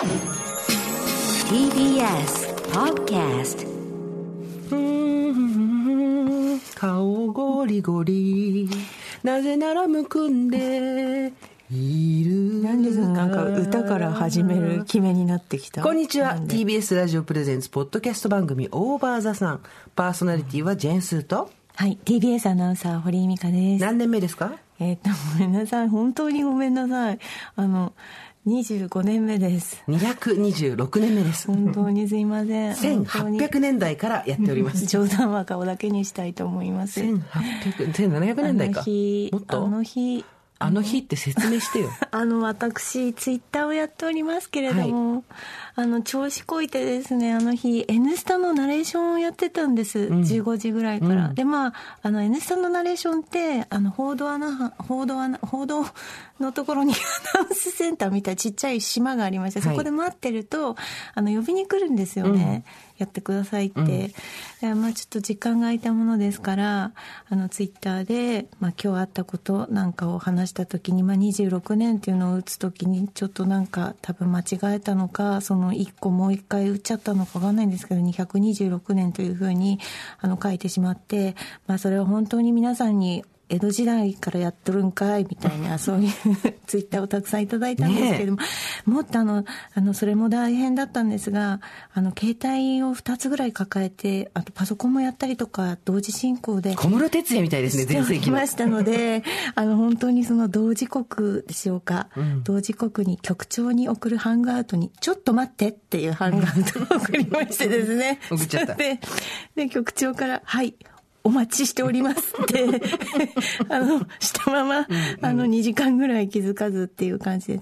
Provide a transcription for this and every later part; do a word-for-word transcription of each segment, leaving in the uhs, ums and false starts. ティービーエス Podcast。 うーん、顔ゴリゴリ、なぜならむくんでいる。なんでなんか歌から始める決めになってきた。こんにちは、 ティービーエス ラジオプレゼンツポッドキャスト番組オーバーザさん、パーソナリティはジェーンスーと、はい、ティービーエス アナウンサー堀井美香です。何年目ですか？えー、っとごめんなさい、本当にごめんなさい、あのにじゅうごねんめです。にひゃくにじゅうろくねんめです。本当にすいません。せんはっぴゃくねんだいからやっております。冗談は顔だけにしたいと思います。せんはっぴゃく、せんななひゃくねんだいか。もっとあの日あの日って説明してよ。あの私ツイッターをやっておりますけれども、はい、あの調子こいてですね、あの日 N スタのナレーションをやってたんです、うん、じゅうごじぐらいから、うん、でまああの N スタのナレーションってあの報道穴報道穴報道のところにアナウンスセンターみたいなちっちゃい島がありまして、はい、そこで待ってるとあの呼びに来るんですよね、うん、やってくださいって、うん、まあちょっと時間が空いたものですから、あのツイッターで、まあ、今日あったことなんかを話したときに、まあ、にじゅうろくねんっていうのを打つときにちょっとなんか多分間違えたのか、そのいっこもういっかい打っちゃったのかわかんないんですけど、にひゃくにじゅうろくねんというふうにあの書いてしまって、まあ、それは本当に皆さんに江戸時代からやっとるんかいみたいなそういうツイッターをたくさんいただいたんですけども、ね、もっとあのあのそれも大変だったんですが、あの携帯をふたつぐらい抱えて、あとパソコンもやったりとか同時進行で小室哲哉みたいですね、全然来ましたのであの本当にその同時刻でしょうか、うん、同時刻に局長に送るハングアウトにちょっと待ってっていうハングアウトを送りましてですね送っちゃったで、で局長からはいお待ちしておりますってあのしたまま、うんうん、あのにじかんぐらい気づかずっていう感じで、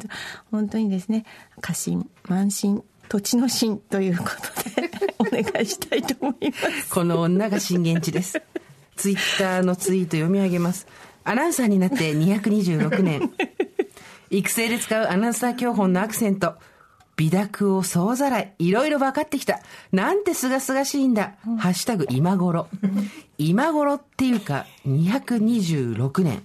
本当にですね、過信慢心土地の信ということでお願いしたいと思います。この女が震源地です。ツイッターのツイート読み上げます。アナウンサーになってにひゃくにじゅうろくねん、育成で使うアナウンサー教本のアクセント、美濁を総ざらい、いろいろ分かってきた。なんてすがすがしいんだ、うん、ハッシュタグ今頃。今頃っていうかにひゃくにじゅうろくねん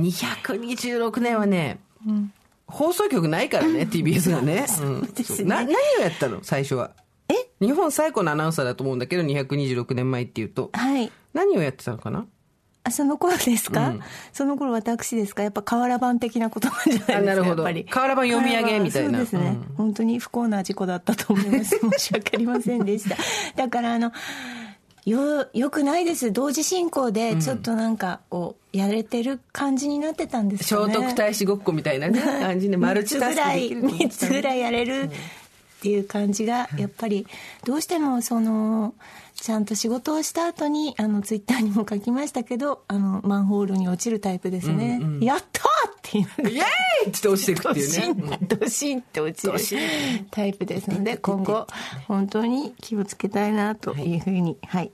にひゃくにじゅうろくねんはね、うん、放送局ないからね、うん、ティービーエス がね、うんうね、な何をやったの最初は。え、日本最古のアナウンサーだと思うんだけど、にひゃくにじゅうろくねんまえっていうと、はい、何をやってたのかな。あ、その頃ですか、うん、その頃私ですか、やっぱ瓦版的なことなんじゃないですか。あ、なるほど、やっぱり瓦版読み上げみたいな。そうですね、うん、本当に不幸な事故だったと思います。申し訳ありませんでした。だからあのよよくないです。同時進行でちょっとなんかこうやれてる感じになってたんですよね、うん、聖徳太子ごっこみたいな、ね、感じでマルチタスクできるみっつぐらいやれるっていう感じが、やっぱりどうしてもそのちゃんと仕事をした後にあのツイッターにも書きましたけど、あのマンホールに落ちるタイプですね、うんうん、やったーって言うイエーイって落ちていくっていうね、ドシンって落ちるタイプですので、今後本当に気をつけたいなというふうに、はい、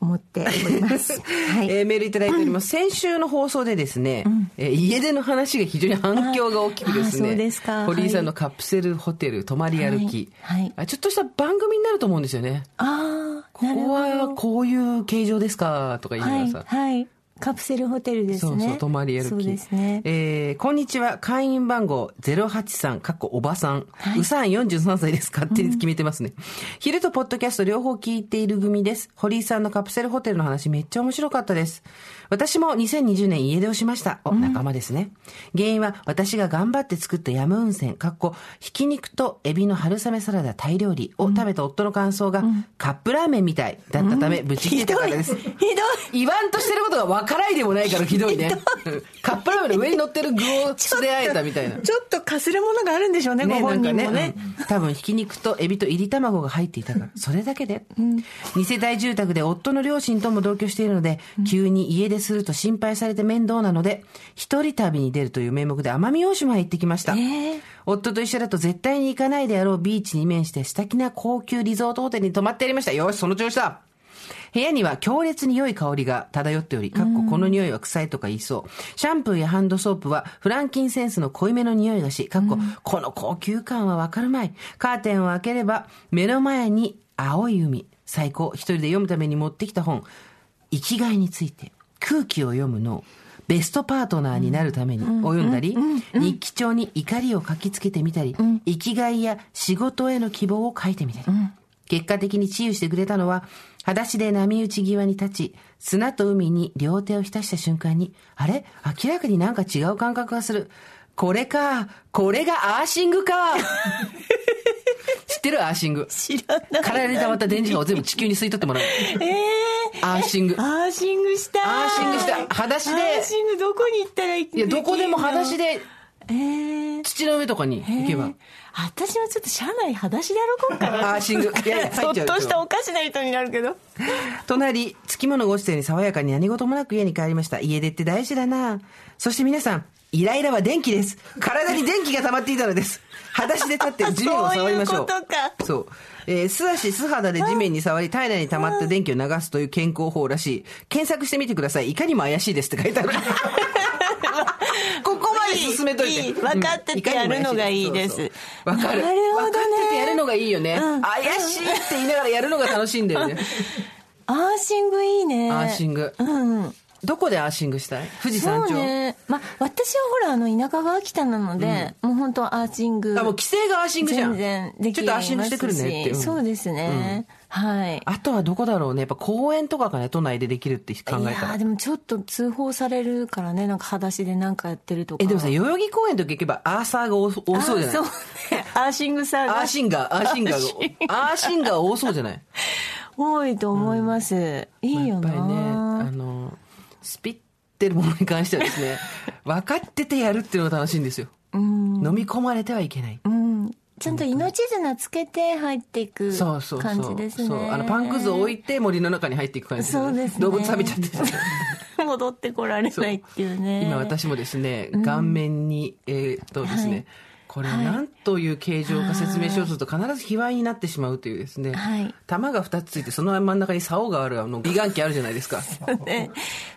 思っております、はい。えー、メールいただいております。先週の放送でですね、うんえー、家出の話が非常に反響が大きくですね、そうですか、堀井さんのカプセルホテル泊まり歩き、はいはい、あちょっとした番組になると思うんですよね。ああ、ここはこういう形状ですかとか言いながらさ、はいはい、カプセルホテルですね。そうそう、泊まり歩きですね。えー、こんにちは、会員番号 ゼロはちさん かっこおばさん、はい、うさんよんじゅうさんさいです。勝手に決めてますね、うん、昼とポッドキャスト両方聞いている組です。堀井さんのカプセルホテルの話めっちゃ面白かったです。私もにせんにじゅうねん家出をしました。お、仲間ですね、うん、原因は私が頑張って作ったヤムウンセンかっこひき肉とエビの春雨サラダタイ料理を食べた夫の感想が、うん、カップラーメンみたいだったため、うん、ぶち切れたからです。ひどい、ひどい、言わんとしてることが分辛いでもないからひどいね。カップラーメンの上に乗ってる具を素であえたみたいな。ちょっとかすれものがあるんでしょうね、ご本人もね。なんかね、うん、多分ひき肉とエビといり卵が入っていたからそれだけで、うん、に世帯住宅で夫の両親とも同居しているので、うん、急に家出すると心配されて面倒なので一人旅に出るという名目で奄美大島へ行ってきました、えー、夫と一緒だと絶対に行かないであろうビーチに面して下着な高級リゾートホテルに泊まってやりました。よし、その調子だ。部屋には強烈に良い香りが漂っており、かっここの匂いは臭いとか言いそう。シャンプーやハンドソープはフランキンセンスの濃いめの匂いがし、かっここの高級感はわかるまい。カーテンを開ければ目の前に青い海。最高。一人で読むために持ってきた本。生きがいについて。空気を読む脳。ベストパートナーになるために泳んだり、日記帳に怒りを書きつけてみたり、生きがいや仕事への希望を書いてみたり、結果的に治癒してくれたのは、裸足で波打ち際に立ち、砂と海に両手を浸した瞬間に、あれ？明らかになんか違う感覚がする。これか。これがアーシングか。知ってる？アーシング。知らない。体に溜まった電磁波を全部地球に吸い取ってもらう。えー、アーシング。アーシングした。アーシングした。裸足で。アーシングどこに行ったら行っていや、どこでも裸足で。えー、土の上とかに行けば、えー、私はちょっと車内裸足で歩こうかなアーシングいやいやちょっとしたおかしな人になるけどとなり、つきものご姿勢に爽やかに何事もなく家に帰りました。家出って大事だな。そして皆さん、イライラは電気です。体に電気が溜まっていたのです。裸足で立って地面を触りましょう。そういうことか。そう、えー、素足素肌で地面に触り、体内に溜まった電気を流すという健康法らしい。検索してみてください。いかにも怪しいですって書いてあるここまで進めといて、いいいい分かっててやるのがいいです。そうそう、分かる、なるほどね、分かっててやるのがいいよね、うん、怪しいって言いながらやるのが楽しいんだよねアーシングいいね。アーシング、うん、どこでアーシングしたい？富士山頂、ね、まあ、私はほらあの田舎が秋田なので、うん、もう本当アーシング、あ、もう規制がアーシングじゃん。全然ちょっとアーシングしてくるねって、うん、そうですね、うん、はい、あとはどこだろうね。やっぱ公園とかがね、都内でできるって考えたら、いやでもちょっと通報されるからね、なんか裸足でなんかやってるとか。えでもさ、代々木公園とか行けばアーサーが多そうじゃない？アーシングサーが、アーシンガー、アーシンガーが、アーシンガー多そうじゃない？多いと思います、うん、いいよな、まあ、やっぱりね、あのスピってるものに関してはですね分かっててやるっていうのが楽しいんですよ。うん、飲み込まれてはいけない、うん、ちゃんと命綱つけて入っていく感じですね。そうそうそうそう、あのパンくずを置いて森の中に入っていく感じです、ね。そうですね、動物食べちゃって戻ってこられないっていうね。今私もですね、顔面に、うん、えー、っとですね、はい、これ何という形状か説明しようとすると必ず卑猥になってしまうというですね、はい、玉がふたつついてその真ん中に竿があるあの美顔器あるじゃないですかね、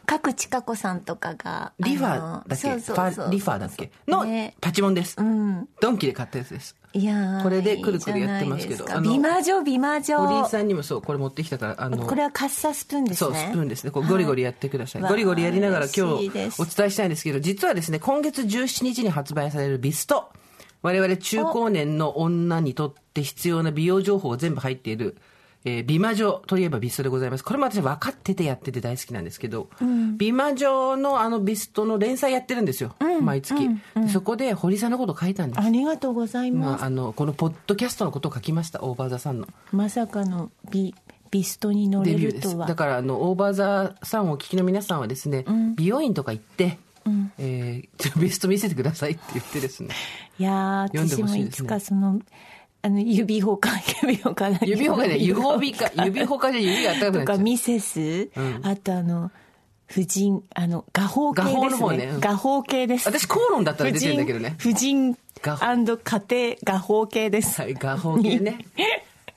各ちかこさんとかがリファーだっけ、そうそうそうそうリファーだっけのパチモンです、ね、ドンキで買ったやつです。いやこれでくるくるやってますけど、いい、あの美魔女美魔女堀井さんにもそうこれ持ってきたから、あのこれはカッサスプーンですね。そうスプーンですね、こうゴリゴリやってください、はい、ゴリゴリやりながら今日お伝えしたいんですけど、実はですね今月じゅうしちにちに発売されるビスト、我々中高年の女にとって必要な美容情報が全部入っている、えー、美魔女といえばビストでございます。これも私分かっててやってて大好きなんですけど、うん、美魔女のあのビストの連載やってるんですよ、うん、毎月、うんうん、でそこで堀さんのこと書いたんです。ありがとうございます、まあ、あのこのポッドキャストのことを書きました。オーバーザさんのまさかの美ビストに乗れるとは。だからあのオーバーザさんをお聞きの皆さんはですね、うん、美容院とか行ってうんえー、ビスト見せてくださいって言ってですねいやー私もいつかそのあの指ほか指ほか指ほかで指ほかで指があったかくなっちゃうとかミセス、うん、あとあの婦人あの画法系ですね、画法の方ね、うん、画法系です。私口論だったら出てるんだけどね、婦人家庭画法系です、はい、画法系ね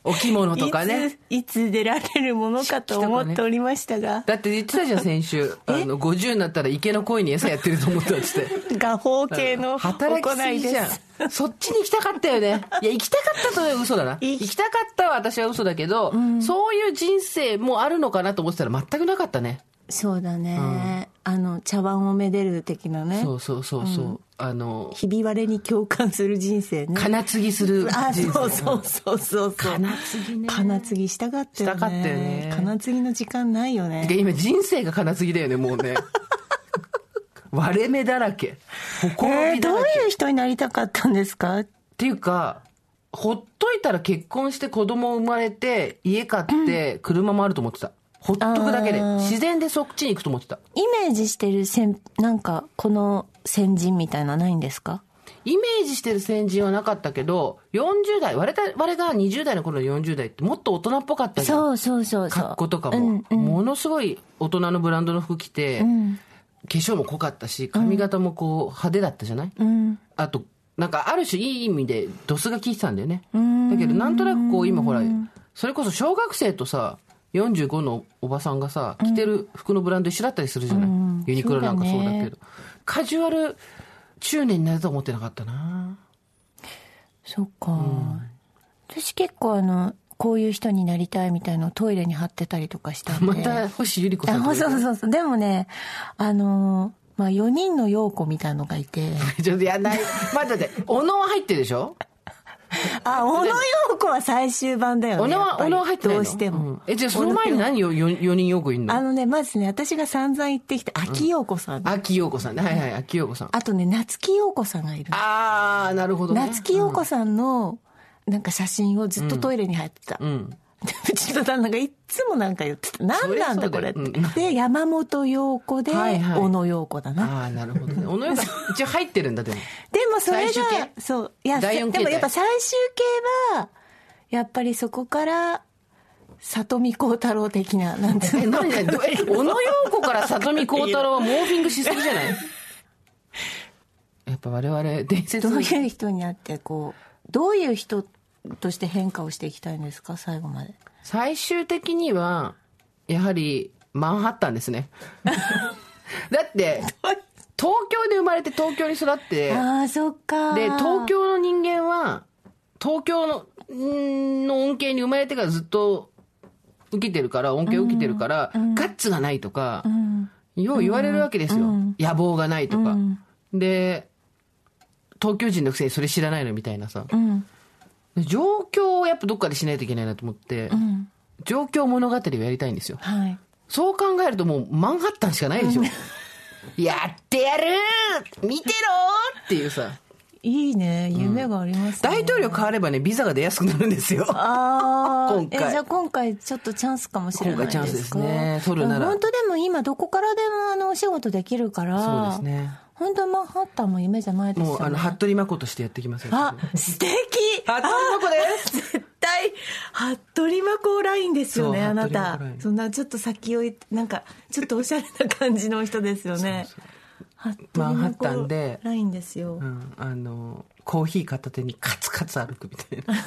お着物とかねいつ、いつ出られるものかと思っておりましたが、ね、だって言ってたじゃん先週あのごじゅうになったら池の鯉に餌やってると思ったっつって画法系の働きすぎじゃんそっちに行きたかったよね。いや行きたかったとは嘘だな行きたかったは私は嘘だけど、うん、そういう人生もあるのかなと思ってたら全くなかったね。そうだね、うん、あの茶碗をめでる的なね、そうそうそうそう、うん、あのひび割れに共感する人生ね、金継ぎする人生、あそうそうそうそう、金継ぎね、金継ぎしたかったよ ね, したかったよね。金継ぎの時間ないよね今、人生が金継ぎだよねもうね割れ目だらけ、ほころびだらけ、えー、どういう人になりたかったんですかっていうか、ほっといたら結婚して子供生まれて家買って車もあると思ってた、うん、ほっとくだけで自然でそっちに行くと思ってた。イメージしてる先なんかこの先人みたいなないんですか？イメージしてる先人はなかったけど、よんじゅう代我々がにじゅう代の頃のよんじゅう代ってもっと大人っぽかったじゃん。そうそうそうそう。格好とかも、うんうん、ものすごい大人のブランドの服着て、うん、化粧も濃かったし髪型もこう派手だったじゃない？うん、あとなんかある種いい意味でドスが効いてたんだよね。だけどなんとなくこう今ほらそれこそ小学生とさ。よんじゅうごのおばさんがさ着てる服のブランド一緒だったりするじゃない、うん、ユニクロなんかそうだけど、うんそうだね、カジュアル中年になると思ってなかったな。そっか、うん、私結構あのこういう人になりたいみたいなのをトイレに貼ってたりとかしたんでまた星百合子さん、あそうそうそう、でもねあのまあよにんの陽子みたいのがいてちょっとやんない待って待って小野は入ってるでしょあ、小野陽子は最終版だよね。小野は、小野は入ってないのどうしても。うん、え、じゃあその前に何よ、よにん陽子いんの？あのね、まずね、私が散々言ってきた、秋陽子さん、ね。秋陽子さんね。はいはい、秋陽子さん。あとね、夏木陽子さんがいる。あー、なるほどね。夏木陽子さんの、なんか写真をずっとトイレに入ってた。うん。うんうちの旦那がいっつもなんか言ってた。何なんだこれって。うん、で、山本陽子で、はいはい、小野陽子だな。ああ、なるほどね。小野陽子、一応入ってるんだ、でも。でもそれが、そう。いや、でもやっぱ最終形は、やっぱりそこから、里見光太郎的な、なんていうの。え、何だ、え、小野陽子から里見光太郎はモーフィングしすぎじゃないやっぱ我々、伝説の。どういう人になって、こう、どういう人って、として変化をしていきたいんですか最後まで。最終的にはやはりマンハッタンですね。だって東京で生まれて東京に育って、ああそっか。で東京の人間は東京のの恩恵に生まれてからずっと受けてるから恩恵を受けてるから、うん、ガッツがないとか、うん、よう言われるわけですよ。うん、野望がないとか、うん、で東京人のくせにそれ知らないのみたいなさ。うん状況をやっぱどっかでしないといけないなと思って、うん、状況物語をやりたいんですよ、はい、そう考えるともうマンハッタンしかないでしょ、うん、やってやる見てろっていうさいいね夢がありますね、うん、大統領変わればねビザが出やすくなるんですよあ今回えじゃあ今回ちょっとチャンスかもしれないですか今回チャンスですね取るなら本当でも今どこからでもあのお仕事できるからそうですね本当マンハッタンも夢じゃないですよねもうあの服部真子としてやってきますよあ素敵服部真子です絶対服部真子ラインですよねあなたそんなちょっと先をなんかちょっとおしゃれな感じの人ですよねそうそう服部真子ラインですよ、うん、あのコーヒー片手にカツカツ歩くみたいな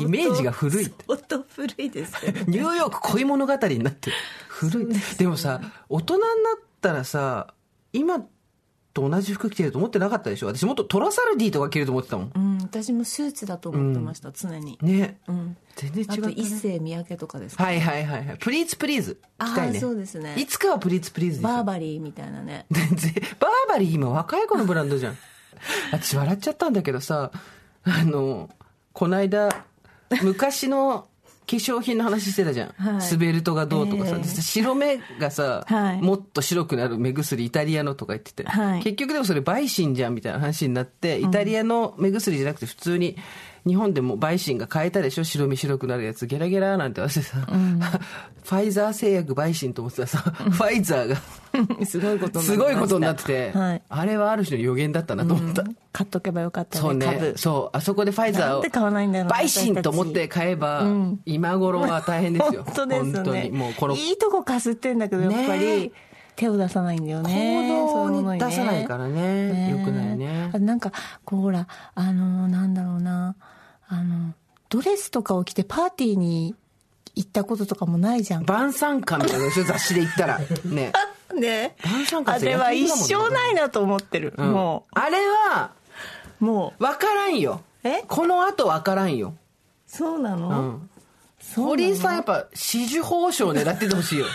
イメージが古い相当古いですよ、ね、ニューヨーク恋物語になってる古い で,、ね、でもさ大人になったらさ今と同じ服着てると思ってなかったでしょ私もっとトラサルディとか着ると思ってたもん、うん、私もスーツだと思ってました、うん、常にね、うん、全然違うあと一世三宅とかですか、ね、はいはいはい、はい、プリーツプリーズ着たいねあそうですねいつかはプリーツプリーズでしょバーバリーみたいなね全然バーバリー今若い子のブランドじゃん私笑っちゃったんだけどさあのこないだ昔の化粧品の話してたじゃん、はい、スベルトがどうとかさ、えー、白目がさ、はい、もっと白くなる目薬イタリアのとか言ってて、はい、結局でもそれ陪審じゃんみたいな話になって、うん、イタリアの目薬じゃなくて普通に日本でも陪審が買えたでしょ白身白くなるやつゲラゲラなんて私さ、うん、ファイザー製薬陪審と思ってたさ、うん、ファイザーがすごいことになってすごいことになってて、はい、あれはある種の予言だったなと思った、うん、買っとけばよかったねそうね株そうあそこでファイザーを陪審と思って買えば、うん、今頃は大変ですよ本当ですね本当にもうこのいいとこかすってんだけどやっぱり、ね手を出さないんだよね行動に出さないから ね, ねよくないねなんかこうほらあのなんだろうなあのドレスとかを着てパーティーに行ったこととかもないじゃん晩餐会みたいな雑誌で行ったらねね晩餐会あれは一生ないなと思ってる、うん、もうあれはもう分からんよえこの後分からんよそうなの、うん、そうなの堀井さんやっぱ紫綬褒章狙っててほしいよ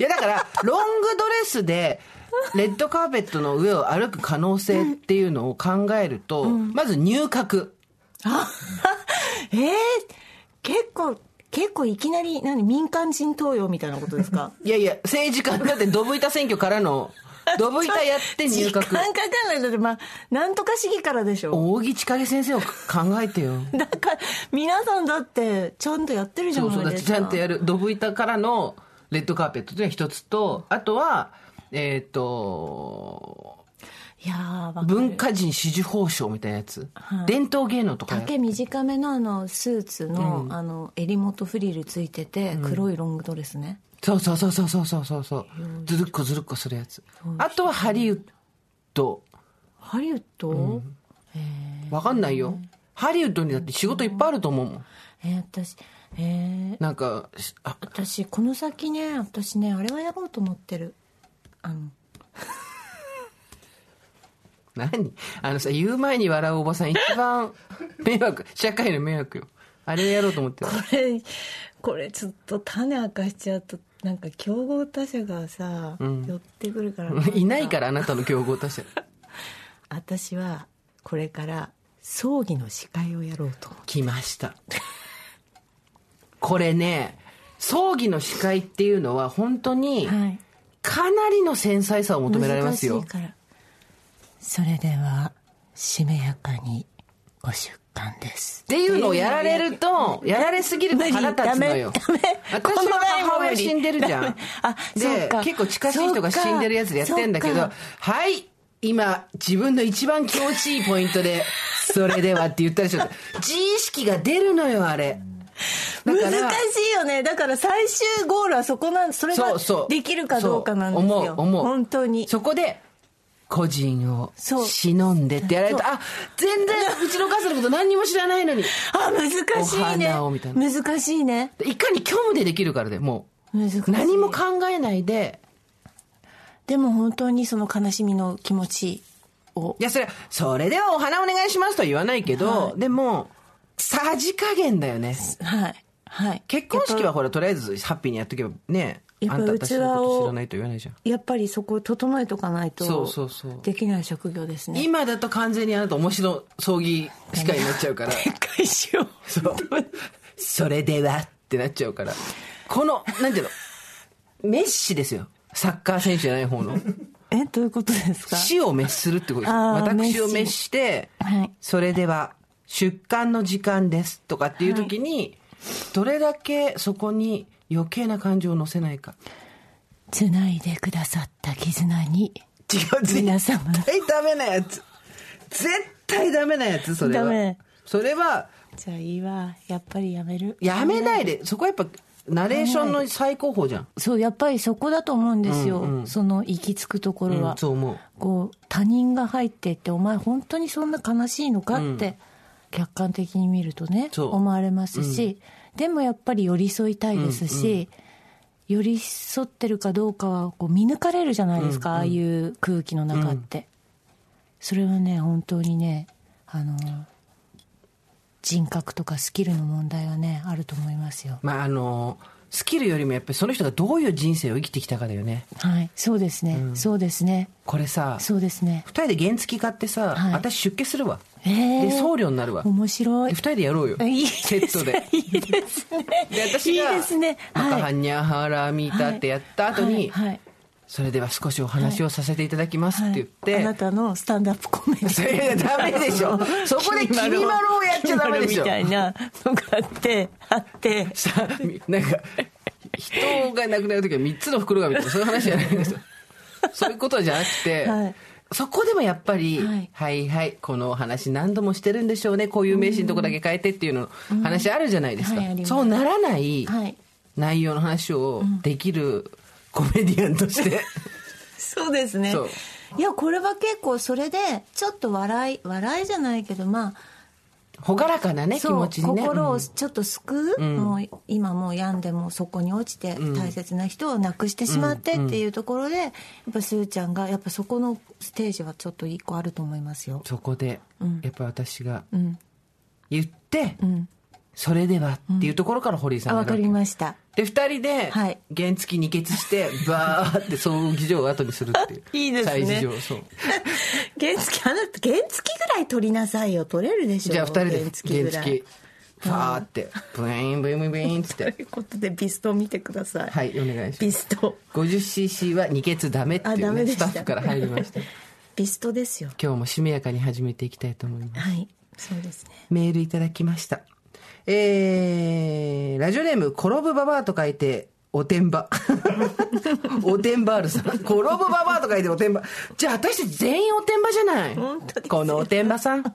いやだからロングドレスでレッドカーペットの上を歩く可能性っていうのを考えると、うん、まず入閣あえー、結構結構いきなり何民間人登用みたいなことですかいやいや政治家だってドブ板選挙からのドブ板やって入閣時間かかんないとまあなんとか市議からでしょ扇千景先生を考えてよだから皆さんだってちゃんとやってるじゃないですかそうそうだちゃんとやるドブ板からのレッドカーペットというのは一つとあとはえっ、ー、といや文化人紫綬褒章みたいなやつ、はい、伝統芸能とか丈短めのあのスーツ の,、うん、あの襟元フリルついてて、うん、黒いロングドレスねそうそうそうそうそうそうそうずるっこずるっこするやつあとはハリウッドハリウッド、うん、分かんないよハリウッドにだって仕事いっぱいあると思うもんえー、私えー、なんかあ私この先ね私ねあれはやろうと思ってるあの何あのさ言う前に笑うおばさん一番迷惑社会の迷惑よあれやろうと思ってるこれこれちょっと種明かしちゃうとなんか競合他社がさ、うん、寄ってくるからいないから、あなたの競合他社私はこれから葬儀の司会をやろうと来ましたこれね、葬儀の司会っていうのは本当にかなりの繊細さを求められますよ。難しいから。それではしめやかにご出棺ですっていうのをやられると、やられすぎると腹立つのよ。私の母親死んでるじゃん。あ、で結構近しい人が死んでるやつでやってんだけど、はい、今自分の一番気持ちいいポイントでそれではって言ったでしょ自意識が出るのよ、あれ。難しいよね。だから最終ゴールはそこなん、それができるかどうかなんですよ。そうそう、思う思う、本当に。そこで個人を忍んでってやられた。あ、全然うちの母さんのこと何にも知らないのにあ、難しいね、お花をみたいな。難しいね。いかに虚無でできるからで、もう難しい、何も考えないで。でも本当にその悲しみの気持ちを、いや、それそれではお花お願いしますとは言わないけど、はい、でもさじ加減だよね。はいはい、結婚式はほらとりあえずハッピーにやっとけばね。あんた私のこと知らないと言わないじゃん。やっぱりそこを整えとかないと。そうそうそう、できない職業ですね。今だと完全にあなた面白葬儀司会になっちゃうから撤回しよう。 そうそれではってなっちゃうから、このなんていうの、メッシですよ、サッカー選手じゃない方のえ、どういうことですか。死を滅するってことです。私を滅して、はい、それでは出棺の時間ですとかっていう時に、はい、どれだけそこに余計な感情を乗せないか。繋いでくださった絆に皆様。違う、絶対ダメなやつ、絶対ダメなやつ。それはダメ。それはじゃあいいわ、やっぱりやめる。やめないで。そこはやっぱナレーションの最高峰じゃん。そう、やっぱりそこだと思うんですよ、うんうん、その行き着くところは、うん、そう思う。こう他人が入ってってお前本当にそんな悲しいのかって、うん、客観的に見るとね、思われますし、うん、でもやっぱり寄り添いたいですし、うんうん、寄り添ってるかどうかはこう見抜かれるじゃないですか、うんうん、ああいう空気の中って、うん、それはね本当にね、あの人格とかスキルの問題はねあると思いますよ。まああのスキルよりもやっぱりその人がどういう人生を生きてきたかだよね。はい、そうですね、うん、そうですね。これさ、そうですね、ふたりで原付買ってさ、はい、私出家するわ。で僧侶になるわ。面白い。ふたりでやろうよ。いいセットで。いいですね。で私がいいですね。はい、なんかハニャハラミタってやった後に、はいはいはい、それでは少しお話をさせていただきますって言って、はいはい、あなたのスタンドアップコメディ。それダメでしょ。そこで君まろをやっちゃダメでしょ。みたいなのがあってあって、なんか人が亡くなるときはみっつの袋がみたいな、そういう話じゃないんですよ。そういうことじゃなくて。はい、そこでもやっぱり、はい、はいはい、このお話何度もしてるんでしょうね、こういう名詞のとこだけ変えてっていうの話あるじゃないですか、うんうん、はい、そうならない内容の話をできるコメディアンとして、うん、そうですね。いや、これは結構それでちょっと笑い笑いじゃないけど、まあほがらかなね気持ちにね、心をちょっと救う、うん、もう今もう病んでもそこに落ちて大切な人を亡くしてしまってっていうところで、やっぱスーちゃんがやっぱそこのステージはちょっと一個あると思いますよ。そこでやっぱ私が言って、うんうん、それではっていうところから堀井さんが、うん、分かりましたでふたりで原付きに決してバーって葬儀場を後にするっていういいですね。祭事場、そう原付き、あなた原付きぐらい取りなさいよ、取れるでしょ。じゃあふたりで原付き、原付きファーってブインブインブインっつってということでピストン見てください。はい、お願いします。ピスト ごじゅっシーシー はにケツダメっていう、ね、スタッフから入りましたピストですよ。今日もしめやかに始めていきたいと思います。はい、そうですね。メールいただきました。えー、ラジオネーム転ぶババアと書いておてんばおてんばあるさん。転ぶババアと書いておてんば。じゃあ私たち全員おてんばじゃない。本当です。このおてんばさん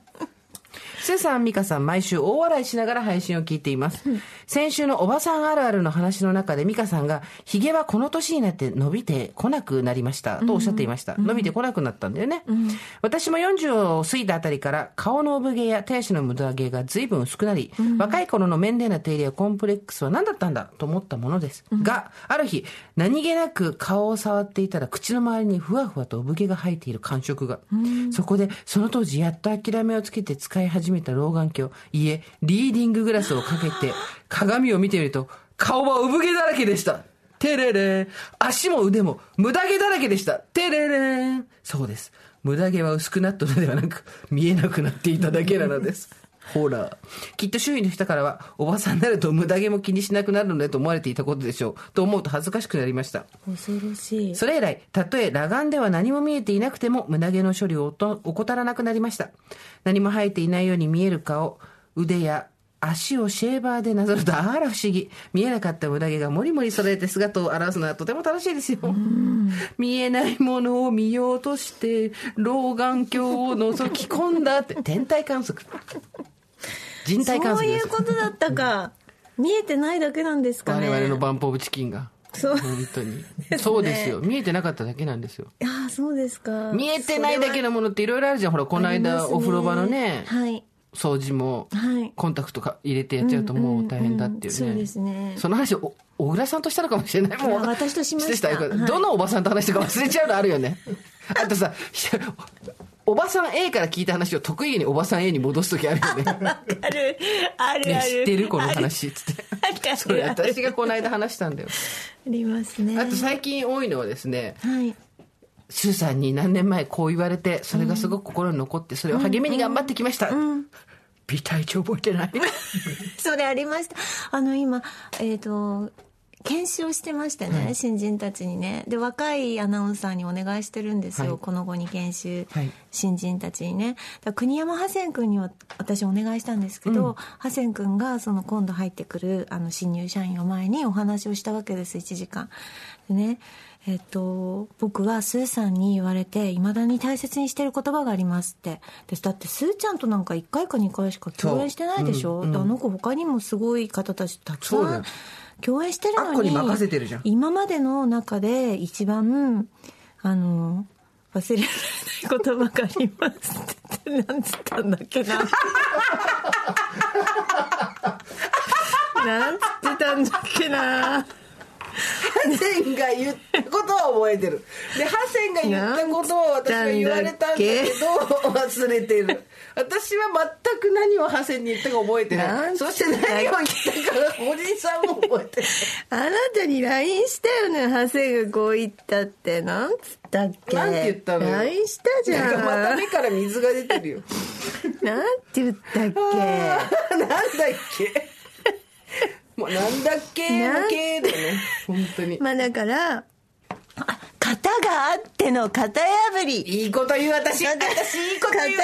スーさん、ミカさん、毎週大笑いしながら配信を聞いています、うん、先週のおばさんあるあるの話の中でミカさんがヒゲはこの年になって伸びてこなくなりましたとおっしゃっていました、うん、伸びてこなくなったんだよね、うん、私もよんじゅうを過ぎたあたりから顔の産毛や手足の無駄毛が随分薄くなり、うん、若い頃の面倒な手入れやコンプレックスは何だったんだと思ったものです、うん、がある日何気なく顔を触っていたら口の周りにふわふわと産毛が生えている感触が、うん、そこでその当時やっと諦めをつけて使い始めた老眼鏡、いえリーディンググラスをかけて鏡を見てみると顔は産毛だらけでした。テレレン。足も腕も無駄毛だらけでした。テレレン。そうです。無駄毛は薄くなったのではなく、見えなくなっていただけなのです。ほら、きっと周囲の人からはおばさんになると無駄毛も気にしなくなるのでと思われていたことでしょうと思うと恥ずかしくなりました。恐ろしい。それ以来、たとえ裸眼では何も見えていなくても無駄毛の処理を怠らなくなりました。何も生えていないように見える顔、腕や足をシェーバーでなぞると、あら不思議、見えなかった無駄毛がもりもり揃えて姿を表すのはとても楽しいですよ。見えないものを見ようとして老眼鏡を覗き込んだって天体観測、人体観測です。そういうことだったか。見えてないだけなんですかね、我々のバンプオブチキンが。そう本当にですね、そうですよ。見えてなかっただけなんですよ。いや、そうですか。見えてないだけのものっていろいろあるじゃん。ほら、この間お風呂場のね、はい、掃除もコンタクトか入れてやっちゃうともう大変だっていうね、うんうんうん、そうですね。その話を小倉さんとしたのかもしれない。もう私としました、はい、どのおばさんと話したか忘れちゃうのあるよねあとさおばさん A から聞いた話を得意におばさん A に戻すときあるよね。わかる。あるある。知ってるこの話っつって。それ私がこの間話したんだよ。ありますね。あと最近多いのはですね、はい、シュウさんに何年前こう言われて、それがすごく心に残って、それを励みに頑張ってきました。うんうん、美体調覚えてない。それありました。あの今えっと。研修してましてね、はい、新人たちにね。で、若いアナウンサーにお願いしてるんですよ、はい、この後に研修、はい、新人たちにね。だ国山ハセン君には私お願いしたんですけど、うん、ハセン君がその今度入ってくるあの新入社員を前にお話をしたわけです。いちじかんでね、えっと、僕はスーさんに言われていまだに大切にしてる言葉がありますって。でだってスーちゃんとなんかいっかいかにかいしか共演してないでしょ、うんうん、あの子他にもすごい方たちたくさん共演してるのに、あっこに任せてるじゃん。今までの中で一番あの忘れられない言葉がありますって何つったんだっけな何つってたんだっけな。ハセンが言ったことは覚えてる。で、ハセンが言ったことは私が言われたんだけど忘れてる。私は全く何をハセンに言ったか覚えてない。そして何を言ったかおじいさんも覚えてるあなたに ライン したよね、ハセンがこう言ったってなんつったっけ。なんて言ったのよ。 ライン したじゃん。なんかまた目から水が出てるよなんて言ったっけなんだっけもうなんだっけの系だね本当に。まあだから型があっての型破り。いいこと言う私私いいこと言う。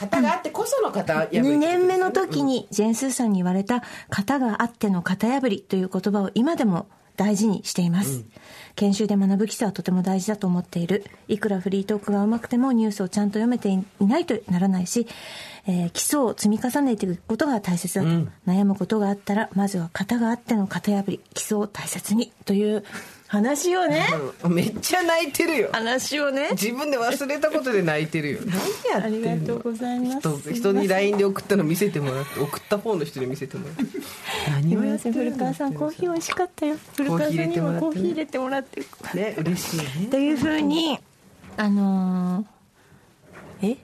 型が型があってこその型破り。にねんめの時にジェンスーさんに言われた型があっての型破りという言葉を今でも大事にしています、うん、研修で学ぶ基礎はとても大事だと思っている。いくらフリートークがうまくてもニュースをちゃんと読めていないとならないし、えー、基礎を積み重ねていくことが大切だと、うん、悩むことがあったらまずは型があっての型破り、基礎を大切にという話をね、うん、めっちゃ泣いてるよ話をね、自分で忘れたことで泣いてるよ何やってんの。ありがとうございます。人に ライン で送ったの見せてもらって送った方の人に見せてもらって何をやってるの。古川さんコーヒー美味しかったよ。古川さんにもコーヒー入れてもらってるね、嬉しいねというふうにあのー、え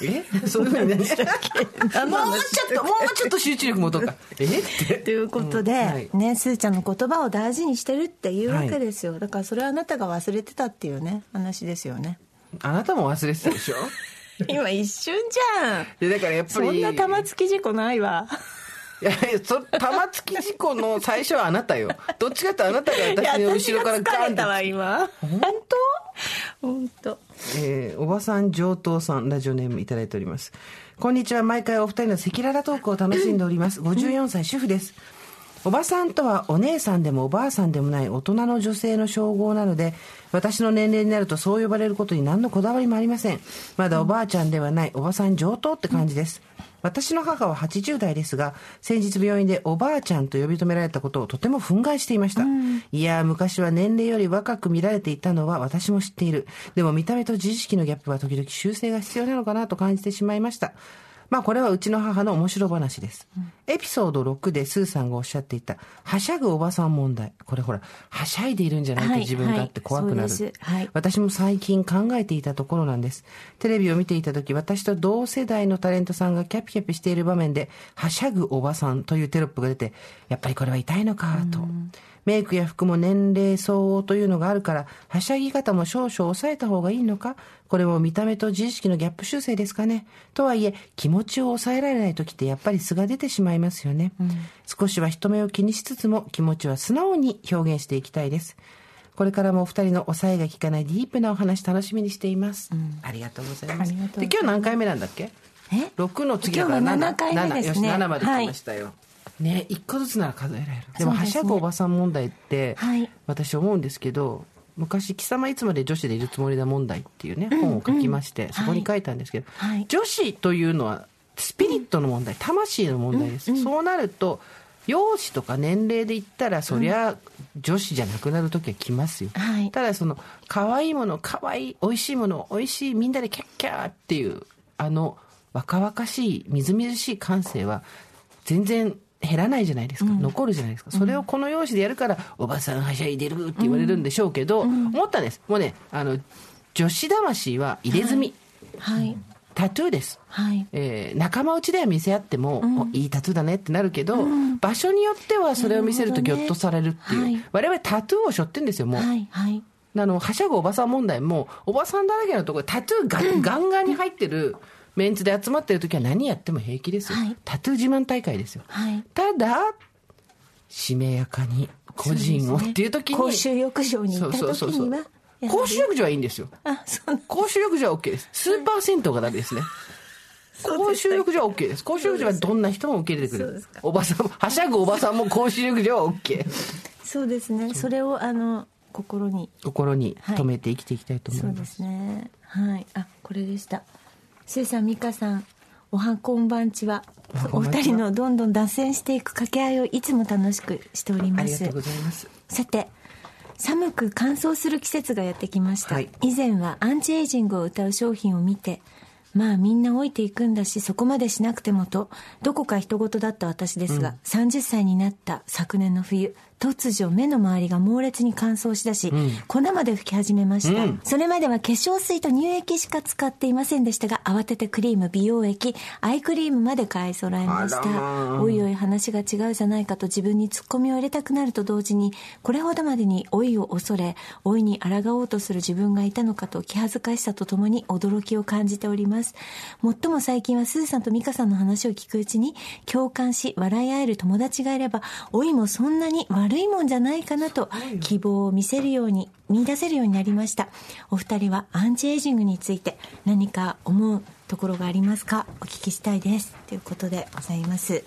えそういうふうに何したっけもうちょっともうちょっと集中力持とうかえってということで、うんはい、ね、スーちゃんの言葉を大事にしてるっていうわけですよ、はい、だからそれはあなたが忘れてたっていうね話ですよね。あなたも忘れてたでしょ今一瞬じゃん。でだからやっぱりそんな玉突き事故ないわいやそ玉突き事故の最初はあなたよ。どっちかってあなたが私の後ろからガンって。いや私が疲れたわ今本当本当、えー、おばさん上等さんラジオネームいただいております。こんにちは。毎回お二人の赤裸々トークを楽しんでおりますごじゅうよんさい主婦です。おばさんとはお姉さんでもおばあさんでもない大人の女性の称号なので、私の年齢になるとそう呼ばれることに何のこだわりもありません。まだおばあちゃんではない、おばさん上等って感じです。私の母ははちじゅうだいですが、先日病院でおばあちゃんと呼び止められたことをとても憤慨していました、うん、いや昔は年齢より若く見られていたのは私も知っている。でも見た目と自意識のギャップは時々修正が必要なのかなと感じてしまいました。まあこれはうちの母の面白話です、うん、エピソードろくでスーさんがおっしゃっていたはしゃぐおばさん問題。これほらはしゃいでいるんじゃないと自分がって怖くなる、はいはいはい、私も最近考えていたところなんです。テレビを見ていた時、私と同世代のタレントさんがキャピキャピしている場面ではしゃぐおばさんというテロップが出て、やっぱりこれは痛いのかと、うんメイクや服も年齢相応というのがあるから、はしゃぎ方も少々抑えた方がいいのか、これも見た目と自意識のギャップ修正ですかね。とはいえ気持ちを抑えられない時ってやっぱり素が出てしまいますよね、うん、少しは人目を気にしつつも気持ちは素直に表現していきたいです。これからもお二人の抑えが効かないディープなお話楽しみにしています、うん、ありがとうございます。で今日何回目なんだっけ。えろくの次だからななかいめですね。 なな, よしななまで来ましたよ、はいね、いっこずつなら数えられる。でもはしゃぐおばさん問題って、はい、私思うんですけど、昔貴様いつまで女子でいるつもりだ問題っていうね、うん、本を書きまして、うん、そこに書いたんですけど、はい、女子というのはスピリットの問題、うん、魂の問題です、うんうん、そうなると容姿とか年齢で言ったらそりゃ女子じゃなくなる時は来ますよ、うんはい、ただその可愛いもの可愛い、美味しいもの美味しい、みんなでキャッキャーっていうあの若々しいみずみずしい感性は全然減らないじゃないですか、うん、残るじゃないですか。それをこの容姿でやるから、うん、おばさんはしゃいでるって言われるんでしょうけど、うんうん、思ったんです。もうね、あの女子魂は入れ墨、はいはい、タトゥーです、はいえー、仲間内では見せ合っても、うん、いいタトゥーだねってなるけど、うん、場所によってはそれを見せるとギョッとされるっていう、ねはい、我々タトゥーを背負ってんですよもう、はいはい、あのはしゃぐおばさん問題もおばさんだらけのところでタトゥーが、うん、ガンガンに入ってるメンツで集まってる時は何やっても平気ですよ、はい、タトゥー自慢大会ですよ、はい、ただしめやかに個人をっていう時に、そうですね、公衆浴場に行った時にはそうそうそうそう公衆浴場はいいんですよ。あそうなんです。公衆浴場は OK です。スーパー銭湯がダメですね公衆浴場は OK です。公衆浴場はどんな人も受け入れてくれる。おばさんもはしゃぐおばさんも公衆浴場は OK そうですね。 そ, それをあの心に心に留めて生きていきたいと思います。はい、そうですね、はい、あこれでした。スエさん、ミカさん、おはこんばんちは。お二人のどんどん脱線していく掛け合いをいつも楽しくしております。ありがとうございます。さて、寒く乾燥する季節がやってきました、はい、以前はアンチエイジングを謳う商品を見て、まあみんな老いていくんだしそこまでしなくてもとどこか人事だった私ですが、うん、さんじゅっさいになった昨年の冬、突如目の周りが猛烈に乾燥しだし、うん、粉まで吹き始めました、うん、それまでは化粧水と乳液しか使っていませんでしたが、慌ててクリーム、美容液、アイクリームまで買い揃えました。おいおい話が違うじゃないかと自分にツッコミを入れたくなると同時に、これほどまでに老いを恐れ老いに抗おうとする自分がいたのかと気恥ずかしさとともに驚きを感じております。もっとも最近はスーさんとミカさんの話を聞くうちに共感し笑い合える友達がいれば老いもそんなに悪いもんじゃないかなと希望を見せるように見出せるようになりました。お二人はアンチエイジングについて何か思うところがありますか、お聞きしたいですということでございます。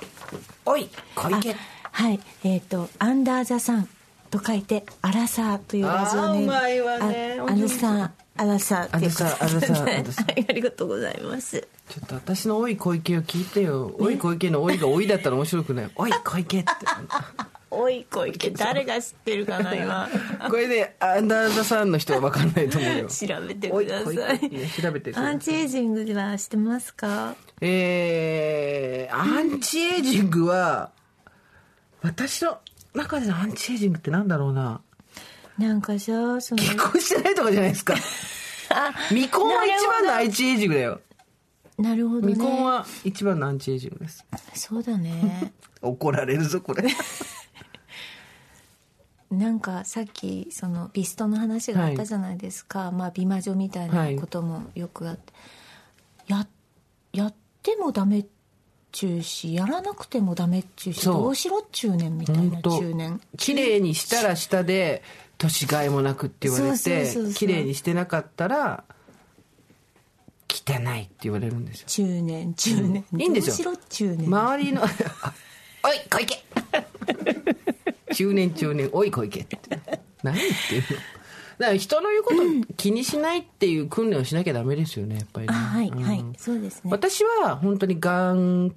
おい小池、はい、えーとアンダーザさんと書いてアラサーというラジオネーム、あーうまいわね、あ、あのさアラサーっていうことで、ね、ありがとうございます。ちょっと私のおい小池を聞いてよ、ね、おい小池のおいがおいだったら面白くないおい小池っておい小池誰が知ってるかな今これでアンダーザさんの人は分かんないと思うよ調べてください。調べてください。アンチエイジングはしてますか。えー、アンチエイジングは私の中でのアンチエイジングってなんだろうな。なんかじゃあその結婚してないとかじゃないですか未婚は一番のアンチエイジングだよ。なるほどね、未婚は一番のアンチエイジングです。そうだね怒られるぞこれなんかさっきそのビストの話があったじゃないですか、はいまあ、美魔女みたいなこともよくあって、はい、や, やってもダメっちゅうしやらなくてもダメっちゅうしどうしろっちゅうねんみたいな中年綺麗にしたら下で年がいもなくって言われて綺麗にしてなかったら汚いって言われるんですよ中年中年、うん、いいんですよどうしろっちゅうねん周りのおい小池中年中年おい小池って何言ってるの。だから人の言うこと気にしないっていう訓練をしなきゃダメですよねやっぱり、ね、あはい、うん、はいそうですね。私は本当にがん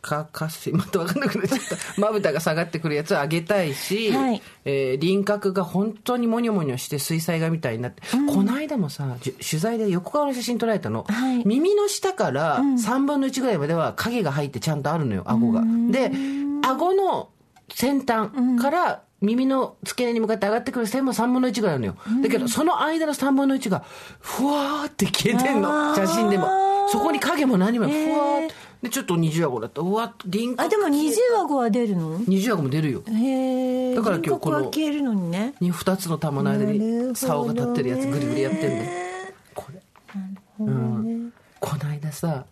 かかせまた分かんなくなっちゃったまぶたが下がってくるやつをあげたいし、はいえー、輪郭が本当にモニョモニョして水彩画みたいになって、うん、この間もさ取材で横顔の写真撮られたの、はい、耳の下からさんぶんのいちぐらいまでは影が入ってちゃんとあるのよ顎が、うん、で顎の先端から耳の付け根に向かって上がってくる線もさんぶんのいちぐらいなのよ、うん、だけどその間のさんぶんのいちがふわーって消えてんの写真でもそこに影も何もふわーって、えーでちょっと二重顎だったうわ輪郭あでも二重顎は出るの二重顎も出るよへだから今日このふたつの玉の間に竿が立ってるやつグリグリやってるのこれ、うん、この間さ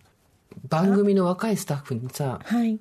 番組の若いスタッフにさ、はい、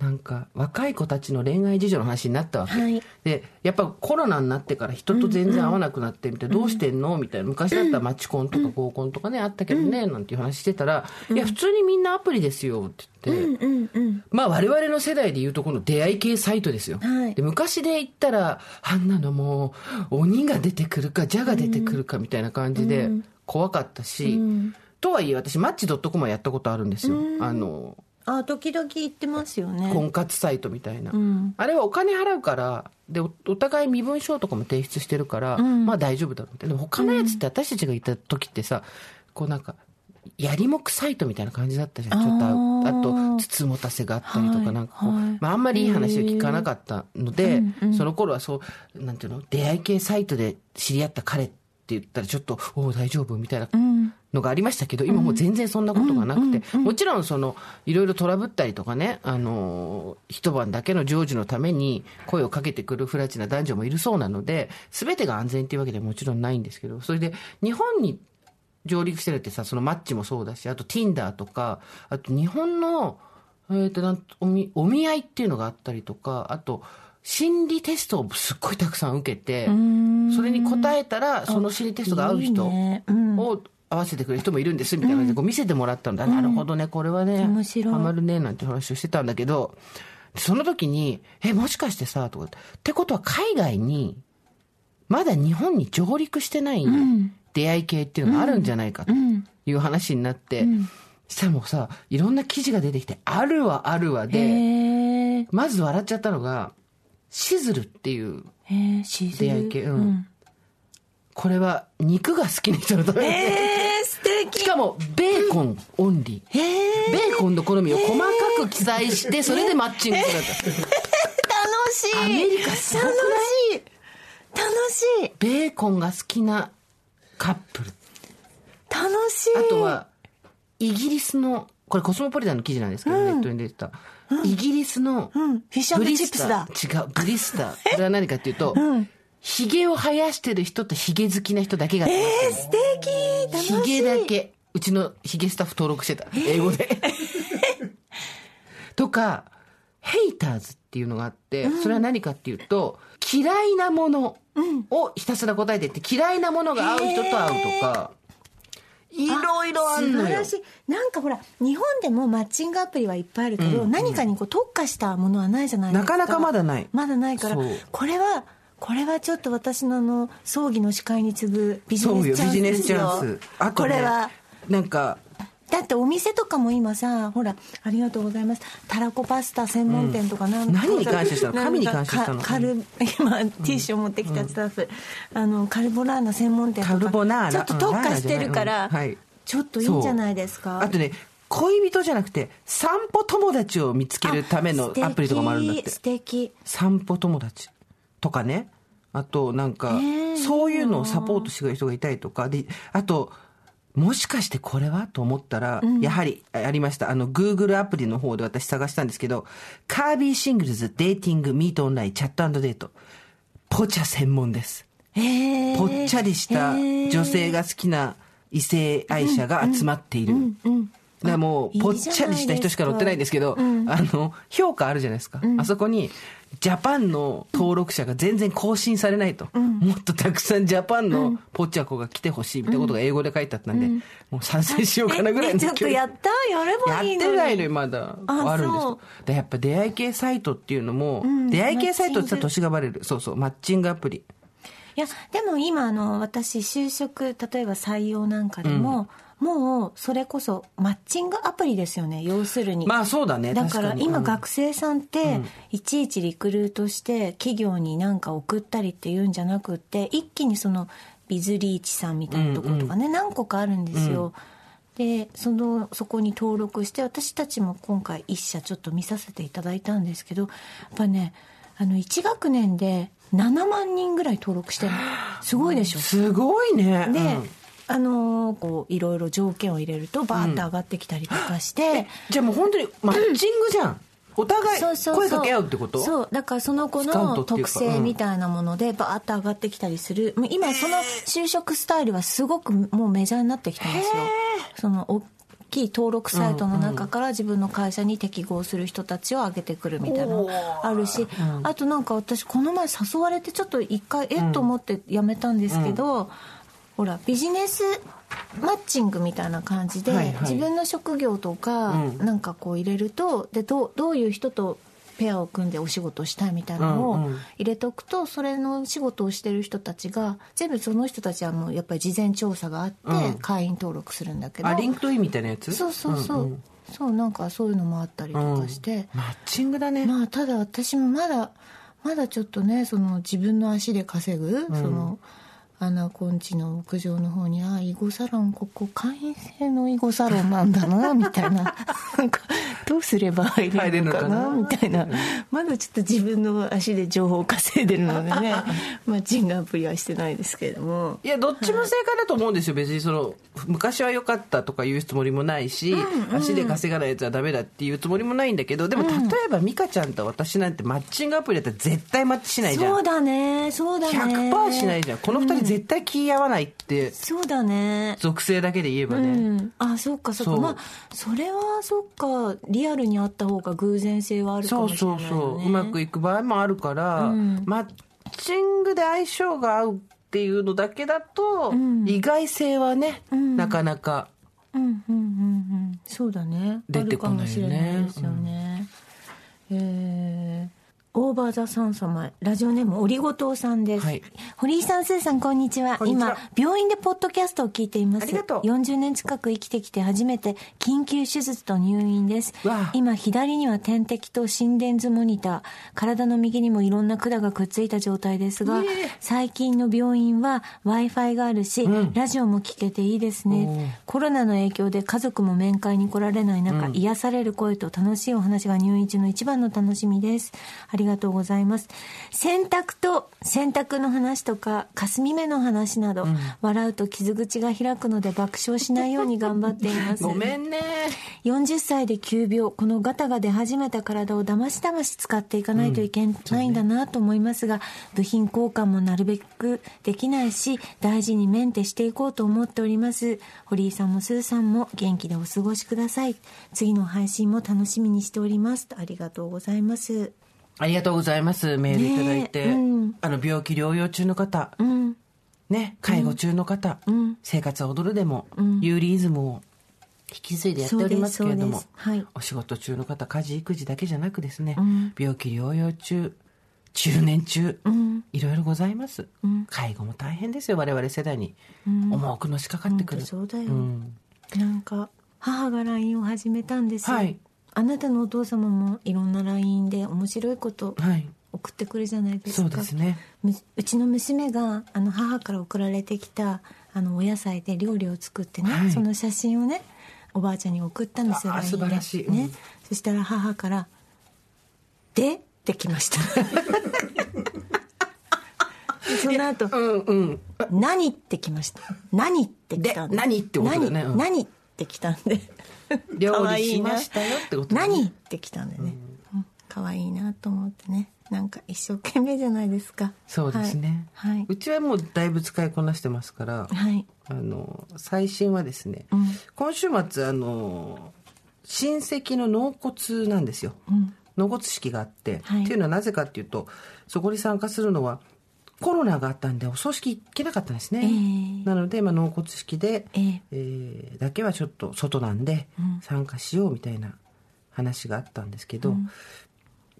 なんか若い子たちの恋愛事情の話になったわけ、はい、でやっぱコロナになってから人と全然会わなくなってみたいな、うんうん、どうしてんのみたいな昔だったらマチコンとか合コンとかねあったけどね、うん、なんていう話してたら、うん、いや普通にみんなアプリですよって言って、うんうんうん、まあ我々の世代でいうとこの出会い系サイトですよ、はい、で昔で言ったらあんなのもう鬼が出てくるか蛇が出てくるかみたいな感じで怖かったし、うんうんとはいえ私マッチドットコムはやったことあるんですよ。あのあ時々行ってますよね。婚活サイトみたいな、うん、あれはお金払うからで お, お互い身分証とかも提出してるから、うん、まあ大丈夫だろうって。でも他のやつって私たちがいた時ってさ、うん、こうなんかやりもくサイトみたいな感じだったじゃん。ちょっと あ, あとつつもたせがあったりとかなんかこう、はいはいまあ、あんまりいい話を聞かなかったので、うんうん、その頃はそうなんていうの出会い系サイトで知り合った彼って言ったらちょっとお大丈夫みたいな。うんのがありましたけど今もう全然そんなことがなくて、うん、もちろんそのいろいろトラブったりとかねあの一晩だけの成就のために声をかけてくるフラチな男女もいるそうなので全てが安全っていうわけではもちろんないんですけどそれで日本に上陸してるってさそのマッチもそうだしあと Tinder とかあと日本の、えーと、なんとお見、お見合いっていうのがあったりとかあと心理テストをすっごいたくさん受けてそれに答えたらその心理テストが合う人をいいね、うん合わせてくれる人もいるんですみたいな感じでこう見せてもらったんだ、うん、なるほどねこれはねハマるねなんて話をしてたんだけどその時にえもしかしてさとかってことは海外にまだ日本に上陸してない、うん、出会い系っていうのがあるんじゃないかという話になって、うんうん、したらもうさいろんな記事が出てきてあるわあるわでまず笑っちゃったのがシズルっていう出会い系、うんうん、これは肉が好きな人のためにしかもベーコンオンリー、えー、ベーコンの好みを細かく記載してそれでマッチングするんだった、えーえー、楽しいアメリカすごくない楽しい楽しいベーコンが好きなカップル楽しいあとはイギリスのこれコスモポリタンの記事なんですけど、うん、ネットに出てた、うん、イギリスのブリスター、うん、フィッシュ&チップスだ違うブリスターこれは何かっていうと、うんヒゲを生やしてる人とヒゲ好きな人だけがえー素敵楽しいヒゲだけうちのヒゲスタッフ登録してた、えー、英語でとかヘイターズっていうのがあって、うん、それは何かっていうと嫌いなものをひたすら答えてって嫌いなものが合う人と合うとか、えー、いろいろあるのよなんかほら日本でもマッチングアプリはいっぱいあるけど、うん、何かにこう特化したものはないじゃないですかなかなかまだないまだないからこれはこれはちょっと私 の, あの葬儀の司会に次ぐビジネスチャンスですよ。そうよビジネスチャンス。あとね、これはなんかだってお店とかも今さほらありがとうございますたらこパスタ専門店とかなん、うん、何に感謝したの神に感謝したのカル今ティッシュを持ってきたスタッフ、うん、あのカルボナーナ専門店とかカルボナーナちょっと特化してるから、うんはい、ちょっといいんじゃないですか。あとね恋人じゃなくて散歩友達を見つけるためのアプリとかもあるんだって素敵散歩友達とかねあとなんかそういうのをサポートしてくれる人がいたりとかであともしかしてこれはと思ったら、うん、やはりありましたあの Google アプリの方で私探したんですけどカービーシングルズデーティングミートオンラインチャット&デートポチャ専門ですぽっちゃりした女性が好きな異性愛者が集まっている、うんうんうんだからもうぽっちゃりした人しか乗ってないんですけどいい、うん、あの評価あるじゃないですか、うん、あそこにジャパンの登録者が全然更新されないと、うん、もっとたくさんジャパンのぽっちゃ子が来てほしいみたいなことが英語で書いてあったんで、うん、もう賛成しようかなぐらいの、うん、ちょっとやったやればいいのやってないのにまだあるんですよ。でやっぱ出会い系サイトっていうのも、うん、出会い系サイトってさ年がバレるそうそうマッチングアプリいやでも今あの私就職例えば採用なんかでも、うんもうそれこそマッチングアプリですよね要するにまあそうだねだから今学生さんっていちいちリクルートして企業に何か送ったりっていうんじゃなくって一気にそのビズリーチさんみたいなところとかね、うんうん、何個かあるんですよ、うん、でそのそこに登録して私たちも今回一社ちょっと見させていただいたんですけどやっぱねあのいち学年でななまんにんぐらい登録してるのすごいでしょすごいねで、うんあのー、こういろいろ条件を入れるとバーッと上がってきたりとかして、うん、じゃあもう本当にマッチングじゃん、うん、お互い声かけ合うってこと？そう、だからその子の特性みたいなものでバーッと上がってきたりする、うん、今その就職スタイルはすごくもうメジャーになってきたんですよ。その大きい登録サイトの中から自分の会社に適合する人たちを上げてくるみたいなのあるし、うん、あとなんか私この前誘われてちょっと一回えっと思ってやめたんですけど、うんうん、ほらビジネスマッチングみたいな感じで、はいはい、自分の職業とか、うん、なんかこう入れるとで ど, どういう人とペアを組んでお仕事したいみたいなのを入れとくと、うんうん、それの仕事をしてる人たちが全部その人たちはもうやっぱり事前調査があって、うん、会員登録するんだけど、あリンクトインみたいなやつ、そうそうそう、うんうん、そうなんかそういうのもあったりとかして、うん、マッチングだね。まあただ私もまだまだちょっとね、その自分の足で稼ぐ、うん、そのアナコンチの屋上の方に、あ囲碁サロン、ここ会員制の囲碁サロンなんだなみたい な, なんかどうすれば入れるのか な, のかなみたいな、まだちょっと自分の足で情報を稼いでるのでねマッチングアプリはしてないですけれども、いやどっちも正解だと思うんですよ、はい、別にその昔は良かったとか言うつもりもないし、うんうん、足で稼がないやつはダメだっていうつもりもないんだけど、でも例えば美香ちゃんと私なんてマッチングアプリだったら絶対マッチしないじゃん。そうだね、そうだね、 ひゃくパーセント しないじゃん、このふたり絶対気合わないって、うん、そうだね、属性だけで言えばね、うん、あそうかそうか、そう、まあ、それはそっか、リアルにあった方が偶然性はあるかもしれないよね。そうそうそう、うまくいく場合もあるから、うん、マッチングで相性が合うっていうのだけだと、うん、意外性はね、うん、なかなか、うんうんうんうん、そうだね、出てこないよね、あるかもしれないですよね、うん、えーオーバーザさん様、ラジオネームオリゴ糖さんです、はい、堀井さん、スーさん、こんにちは。今病院でポッドキャストを聞いています。ありがとう。よんじゅうねん近く生きてきて初めて緊急手術と入院です。今左には点滴と心電図モニター、体の右にもいろんな管がくっついた状態ですが、えー、最近の病院は Wi-Fi があるし、うん、ラジオも聞けていいですね。コロナの影響で家族も面会に来られない中、うん、癒される声と楽しいお話が入院中の一番の楽しみです。ありがとうありがとうございます。洗濯と洗濯の話とか霞目の話など、うん、笑うと傷口が開くので爆笑しないように頑張っていますごめんね。よんじゅっさいで急病、このガタが出始めた体をだましだまし使っていかないといけないんだなと思いますが、うんね、部品交換もなるべくできないし大事にメンテしていこうと思っております。堀井さんもスーさんも元気でお過ごしください。次の配信も楽しみにしております。ありがとうございます。ありがとうございます。メールいただいて、ねうん、あの病気療養中の方、うんね、介護中の方、うん、生活は踊るでも、うん、有利イズムを引き継いでやっておりますけれども、はい、お仕事中の方、家事育児だけじゃなくですね、うん、病気療養中、中年中、うん、いろいろございます、うん、介護も大変ですよ。我々世代に重くのしかかってくる、うん、そうだよ、うん、なんか母が ライン を始めたんですよ、はい、あなたのお父様もいろんな ライン で面白いこと送ってくるじゃないですか、はい、そうですね。うちの娘があの母から送られてきたあのお野菜で料理を作ってね、はい、その写真をねおばあちゃんに送ったんですよ。あ、素晴らしい、うんね、そしたら母からでってきましたその後、うんうん、何ってきました。何ってきたんで、で何ってことだね、うん、何ってきたんで料理しましたよってこと、ね、何ってきたんでね、うん、かわいいなと思ってね、なんか一生懸命じゃないですか。そうですね、はいはい、うちはもうだいぶ使いこなしてますから、はい、あの最新はですね、うん、今週末あの親戚の納骨なんですよ、うん、納骨式があって、はい、っていうのはなぜかっていうとそこに参加するのはコロナがあったんでお葬式行けなかったんですね、えー、なので、まあ、納骨式で、えーえー、だけはちょっと外なんで参加しようみたいな話があったんですけど、うん、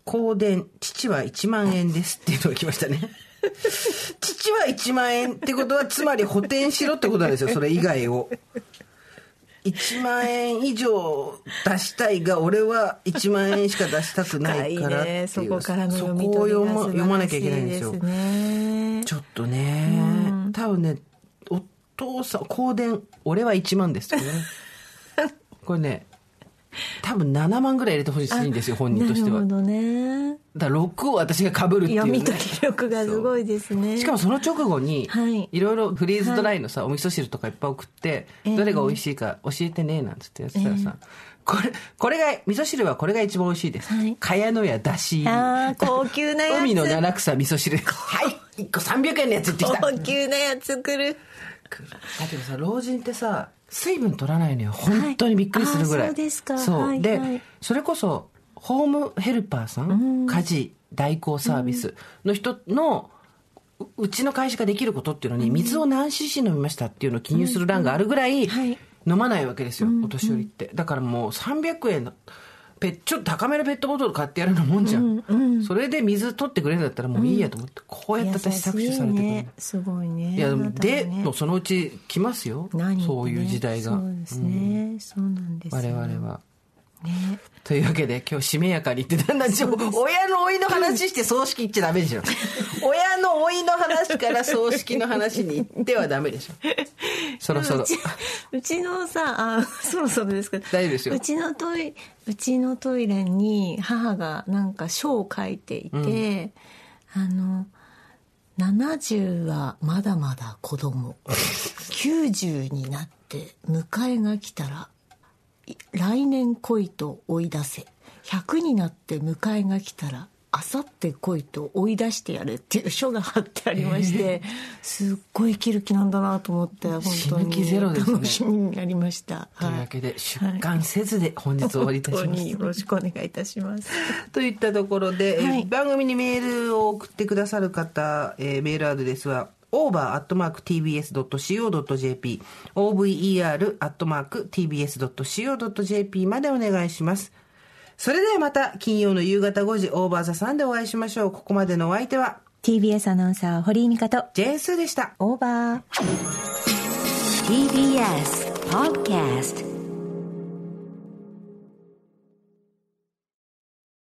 香典父はいちまんえんですっていうのが来ましたね父はいちまんえんってことはつまり補填しろってことなんですよ。それ以外をいちまんえん以上出したいが俺はいちまんえんしか出したくないからっていうそこからの読み取りが素晴らしいですね。そこを読まなきゃいけないんですよ。ちょっとね、うん、多分ねお父さん香典俺はいちまんですってねこれね多分ななまんぐらい入れてほしいんですよ本人としては。なるほどね。だからろくを私が被るっていう、ね、読み解き力がすごいですね。しかもその直後にいろいろフリーズドライのさ、はい、お味噌汁とかいっぱい送って、はい、どれが美味しいか教えてねなんつってやってたらさ、えーこれ、これが、味噌汁はこれが一番美味しいです。はい、かやのやだし。ああ、高級なやつ。海の七草味噌汁。はい、いっこさんびゃくえんのやつってきた。高級なやつ来る。だけどさ、老人ってさ、水分取らないのよ。本当にびっくりするぐらい。はい、そうですか。そう、はいはい。で、それこそ、ホームヘルパーさん、うん、家事代行サービスの人の、うちの会社ができることっていうのに、うん、水を何 シーシー 飲みましたっていうのを記入する欄があるぐらい、うんうんはい飲まないわけですよお年寄りって、うんうん、だからもうさんびゃくえんのペちょっと高めのペットボトル買ってやるのもんじゃん、うんうん、それで水取ってくれるんだったらもういいやと思って、うん、こうやって私搾取されてくる、ね、すごいね。いやでも、ね、そのうち来ますよ、ね、そういう時代が。そうですね、うん、そうなんです、ね、我々は、ね、というわけで今日しめやかに言ってたんだけど親の老いの話して葬式行っちゃダメでしょ親の老いの話から葬式の話に行ってはダメでしょそろそろう ち, うちのさあそろそろですけど大丈夫ですよ。うちのトイうちのトイレに母がなんか書を書いていて、うん、あのななじゅうはまだまだ子供きゅうじゅうになって迎えが来たら来年来いと追い出せひゃくになって迎えが来たらあさって来いと追い出してやるっていう書が貼ってありまして、えー、すっごい生きる気なんだなと思って本当に楽しみになりました、ね、というわけで、はい、出館せずで本日終わりいたします、はい、本当によろしくお願いいたしますといったところで、はい、番組にメールを送ってくださる方、えー、メールアドレスはオーバーアットマークティービーエスドットシーオードットジェーピー オーブイイーアールアットマークティービーエスドットシーオードットジェーピー までお願いします。それではまた金曜の夕方ごじオーバーザさんでお会いしましょう。ここまでのお相手は ティービーエス アナウンサー堀井美香と ジェーエス でした。オーバー ティービーエス ポッドキャスト